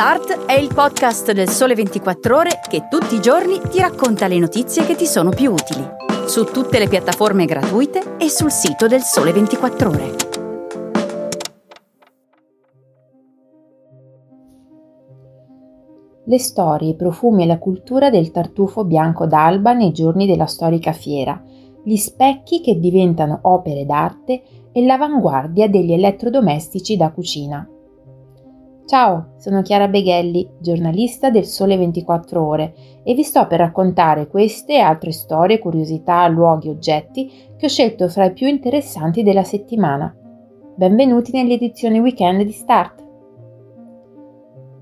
Start è il podcast del Sole 24 Ore che tutti i giorni ti racconta le notizie che ti sono più utili, su tutte le piattaforme gratuite e sul sito del Sole 24 Ore. Le storie, i profumi e la cultura del tartufo bianco d'Alba nei giorni della storica fiera, gli specchi che diventano opere d'arte e l'avanguardia degli elettrodomestici da cucina. Ciao, sono Chiara Beghelli, giornalista del Sole 24 Ore e vi sto per raccontare queste e altre storie, curiosità, luoghi, oggetti che ho scelto fra i più interessanti della settimana. Benvenuti nell'edizione weekend di Start.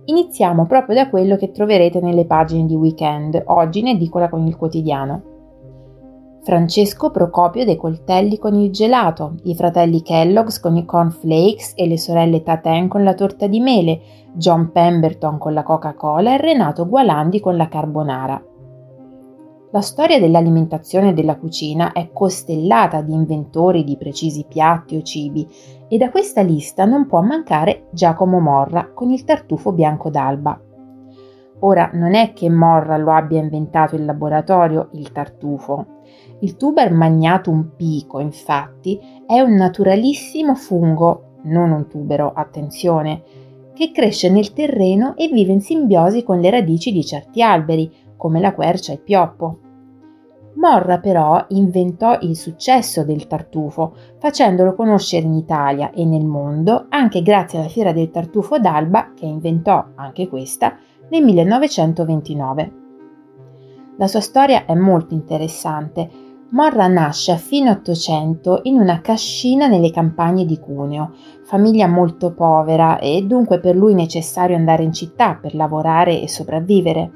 Iniziamo proprio da quello che troverete nelle pagine di weekend, oggi in edicola con il quotidiano. Francesco Procopio dei coltelli con il gelato, i fratelli Kellogg's con i Corn Flakes e le sorelle Tatin con la torta di mele, John Pemberton con la Coca-Cola e Renato Gualandi con la carbonara. La storia dell'alimentazione e della cucina è costellata di inventori di precisi piatti o cibi e da questa lista non può mancare Giacomo Morra con il tartufo bianco d'Alba. Ora, non è che Morra lo abbia inventato in laboratorio, il tartufo. Il tuber magnatum pico, infatti, è un naturalissimo fungo, non un tubero, attenzione, che cresce nel terreno e vive in simbiosi con le radici di certi alberi, come la quercia e il pioppo. Morra però inventò il successo del tartufo, facendolo conoscere in Italia e nel mondo anche grazie alla fiera del tartufo d'Alba, che inventò anche questa nel 1929. La sua storia è molto interessante. Morra nasce a fine Ottocento in una cascina nelle campagne di Cuneo, famiglia molto povera e dunque per lui necessario andare in città per lavorare e sopravvivere.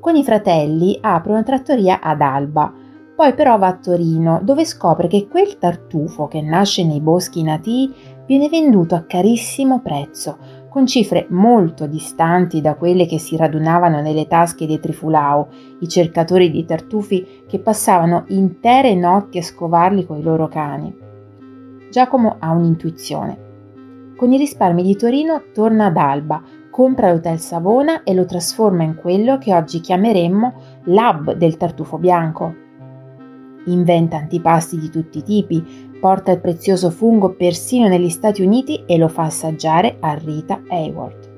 Con i fratelli apre una trattoria ad Alba, poi però va a Torino dove scopre che quel tartufo che nasce nei boschi natii viene venduto a carissimo prezzo, con cifre molto distanti da quelle che si radunavano nelle tasche dei Trifulau, i cercatori di tartufi che passavano intere notti a scovarli coi loro cani. Giacomo ha un'intuizione. Con i risparmi di Torino torna ad Alba, compra l'Hotel Savona e lo trasforma in quello che oggi chiameremmo l'hub del tartufo bianco. Inventa antipasti di tutti i tipi, porta il prezioso fungo persino negli Stati Uniti e lo fa assaggiare a Rita Hayworth.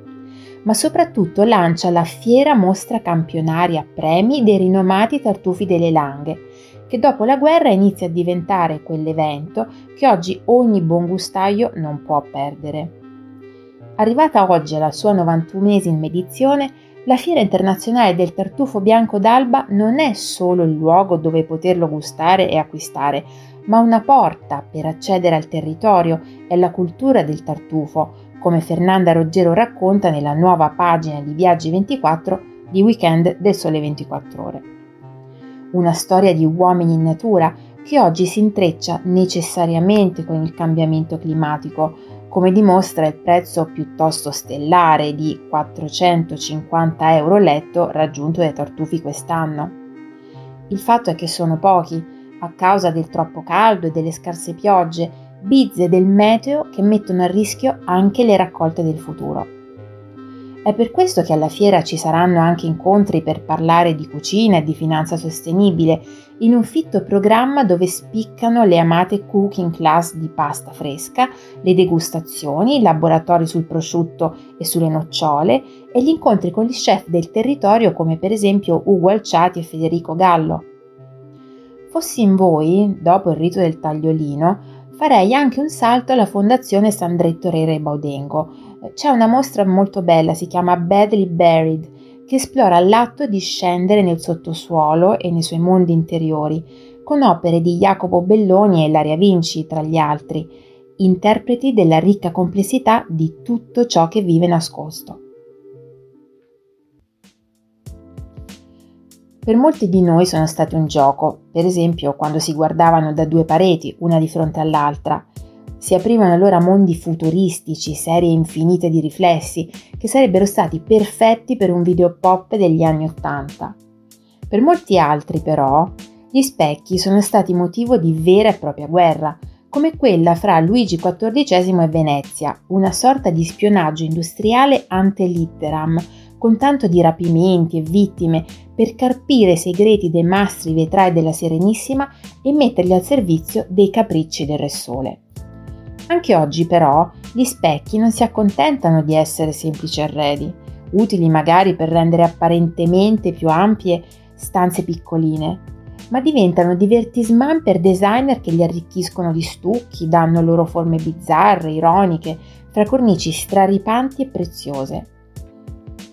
Ma soprattutto lancia la fiera mostra campionaria a premi dei rinomati tartufi delle Langhe, che dopo la guerra inizia a diventare quell'evento che oggi ogni buon gustaio non può perdere. Arrivata oggi alla sua 91esima edizione, la Fiera Internazionale del Tartufo Bianco d'Alba non è solo il luogo dove poterlo gustare e acquistare, ma una porta per accedere al territorio e alla cultura del tartufo, come Fernanda Roggero racconta nella nuova pagina di Viaggi 24 di Weekend del Sole 24 Ore. Una storia di uomini in natura che oggi si intreccia necessariamente con il cambiamento climatico, come dimostra il prezzo piuttosto stellare di 450 euro letto raggiunto dai tartufi quest'anno. Il fatto è che sono pochi, a causa del troppo caldo e delle scarse piogge, bizze del meteo che mettono a rischio anche le raccolte del futuro. È per questo che alla fiera ci saranno anche incontri per parlare di cucina e di finanza sostenibile, in un fitto programma dove spiccano le amate cooking class di pasta fresca, le degustazioni, i laboratori sul prosciutto e sulle nocciole e gli incontri con gli chef del territorio come per esempio Ugo Alciati e Federico Gallo. Fossi in voi, dopo il rito del tagliolino, farei anche un salto alla Fondazione Sandretto Re Rebaudengo. C'è una mostra molto bella, si chiama Badly Buried, che esplora l'atto di scendere nel sottosuolo e nei suoi mondi interiori, con opere di Jacopo Belloni e Laria Vinci, tra gli altri, interpreti della ricca complessità di tutto ciò che vive nascosto. Per molti di noi sono stati un gioco, per esempio quando si guardavano da due pareti, una di fronte all'altra. Si aprivano allora mondi futuristici, serie infinite di riflessi, che sarebbero stati perfetti per un video pop degli anni '80. Per molti altri, però, gli specchi sono stati motivo di vera e propria guerra, come quella fra Luigi XIV e Venezia, una sorta di spionaggio industriale ante litteram, con tanto di rapimenti e vittime per carpire i segreti dei mastri vetrai della Serenissima e metterli al servizio dei capricci del Re Sole. Anche oggi però gli specchi non si accontentano di essere semplici arredi, utili magari per rendere apparentemente più ampie stanze piccoline, ma diventano divertisement per designer che li arricchiscono di stucchi, danno loro forme bizzarre, ironiche, fra cornici straripanti e preziose.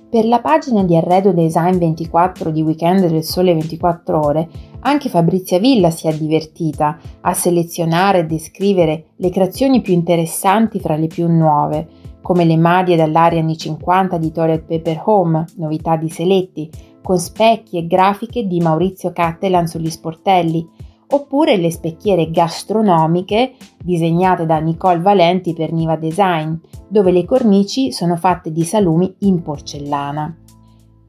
Per la pagina di arredo Design 24 di Weekend del Sole 24 Ore, anche Fabrizia Villa si è divertita a selezionare e descrivere le creazioni più interessanti fra le più nuove, come le madie dall'aria anni 50 di Toilet Paper Home, novità di Seletti, con specchi e grafiche di Maurizio Cattelan sugli sportelli, oppure le specchiere gastronomiche disegnate da Nicole Valenti per Niva Design, dove le cornici sono fatte di salumi in porcellana.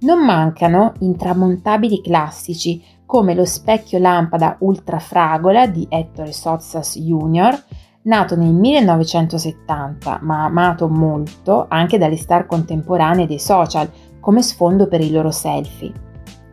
Non mancano intramontabili classici come lo specchio lampada ultrafragola di Ettore Sozzas Jr., nato nel 1970 ma amato molto anche dalle star contemporanee dei social come sfondo per i loro selfie,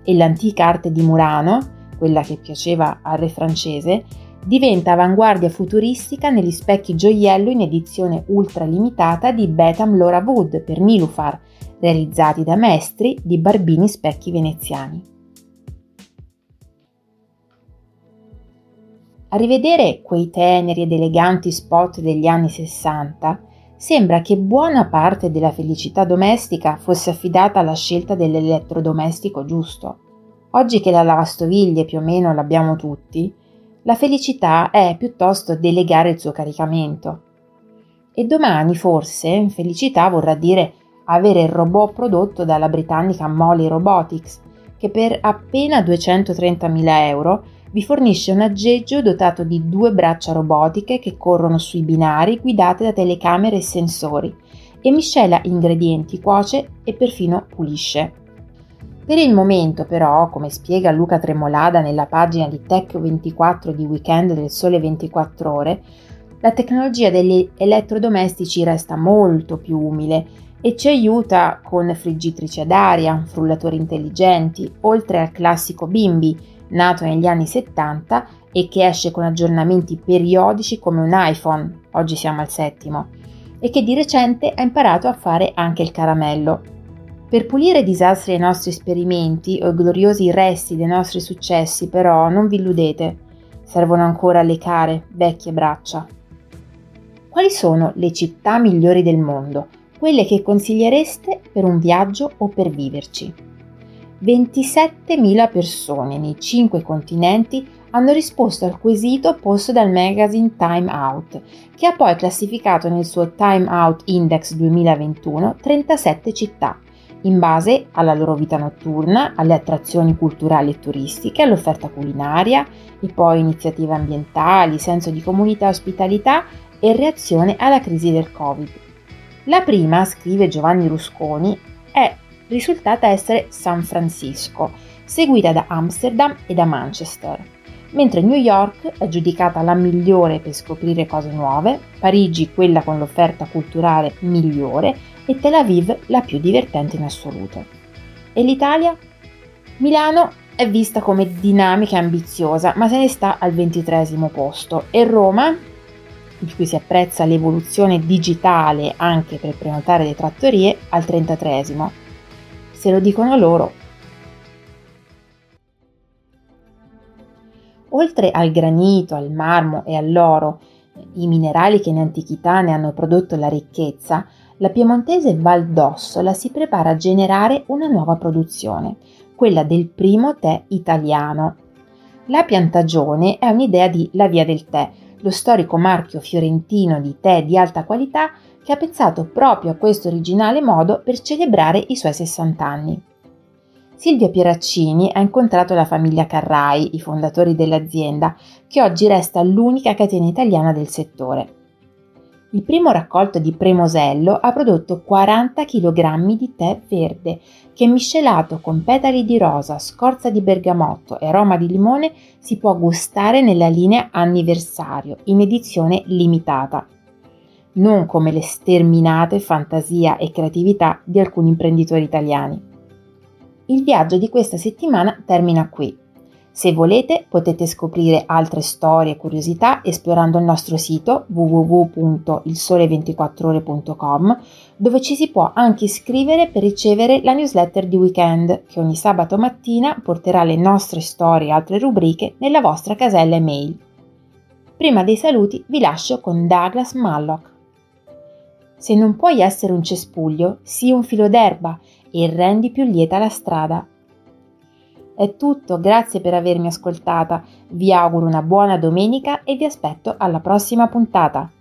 e l'antica arte di Murano, quella che piaceva al re francese, diventa avanguardia futuristica negli specchi gioiello in edizione ultra limitata di Betham Laura Wood per Nilufar, realizzati da maestri di Barbini Specchi Veneziani. A rivedere quei teneri ed eleganti spot degli anni 60, sembra che buona parte della felicità domestica fosse affidata alla scelta dell'elettrodomestico giusto. Oggi che la lavastoviglie più o meno l'abbiamo tutti, la felicità è piuttosto delegare il suo caricamento. E domani forse felicità vorrà dire avere il robot prodotto dalla britannica Molly Robotics, che per appena 230.000 euro vi fornisce un aggeggio dotato di 2 braccia robotiche che corrono sui binari guidate da telecamere e sensori, e miscela ingredienti, cuoce e perfino pulisce. Per il momento però, come spiega Luca Tremolada nella pagina di Tech 24 di Weekend del Sole 24 Ore, la tecnologia degli elettrodomestici resta molto più umile e ci aiuta con friggitrici ad aria, frullatori intelligenti, oltre al classico Bimby, nato negli anni 70 e che esce con aggiornamenti periodici come un iPhone, oggi siamo al 7º, e che di recente ha imparato a fare anche il caramello. Per pulire i disastri dei nostri esperimenti o i gloriosi resti dei nostri successi, però, non vi illudete, servono ancora le care, vecchie braccia. Quali sono le città migliori del mondo? Quelle che consigliereste per un viaggio o per viverci? 27.000 persone nei 5 continenti hanno risposto al quesito posto dal magazine Time Out, che ha poi classificato nel suo Time Out Index 2021 37 città, in base alla loro vita notturna, alle attrazioni culturali e turistiche, all'offerta culinaria, e poi iniziative ambientali, senso di comunità e ospitalità e reazione alla crisi del Covid. La prima, scrive Giovanni Rusconi, è risultata essere San Francisco, seguita da Amsterdam e da Manchester, mentre New York è giudicata la migliore per scoprire cose nuove, Parigi quella con l'offerta culturale migliore e Tel Aviv la più divertente in assoluto. E l'Italia? Milano è vista come dinamica e ambiziosa, ma se ne sta al 23° posto, e Roma, di cui si apprezza l'evoluzione digitale anche per prenotare le trattorie, al 33°. Se lo dicono loro. Oltre al granito, al marmo e all'oro, i minerali che in antichità ne hanno prodotto la ricchezza, la piemontese Val d'Ossola si prepara a generare una nuova produzione, quella del primo tè italiano. La piantagione è un'idea di La Via del Tè, lo storico marchio fiorentino di tè di alta qualità che ha pensato proprio a questo originale modo per celebrare i suoi 60 anni. Silvia Pieraccini ha incontrato la famiglia Carrai, i fondatori dell'azienda, che oggi resta l'unica catena italiana del settore. Il primo raccolto di Premosello ha prodotto 40 kg di tè verde che, miscelato con petali di rosa, scorza di bergamotto e aroma di limone, si può gustare nella linea Anniversario in edizione limitata, non come le sterminate fantasia e creatività di alcuni imprenditori italiani. Il viaggio di questa settimana termina qui. Se volete potete scoprire altre storie e curiosità esplorando il nostro sito www.ilsole24ore.com, dove ci si può anche iscrivere per ricevere la newsletter di weekend che ogni sabato mattina porterà le nostre storie e altre rubriche nella vostra casella email. Prima dei saluti vi lascio con Douglas Mallock. Se non puoi essere un cespuglio, sii un filo d'erba e rendi più lieta la strada. È tutto, grazie per avermi ascoltata, vi auguro una buona domenica e vi aspetto alla prossima puntata.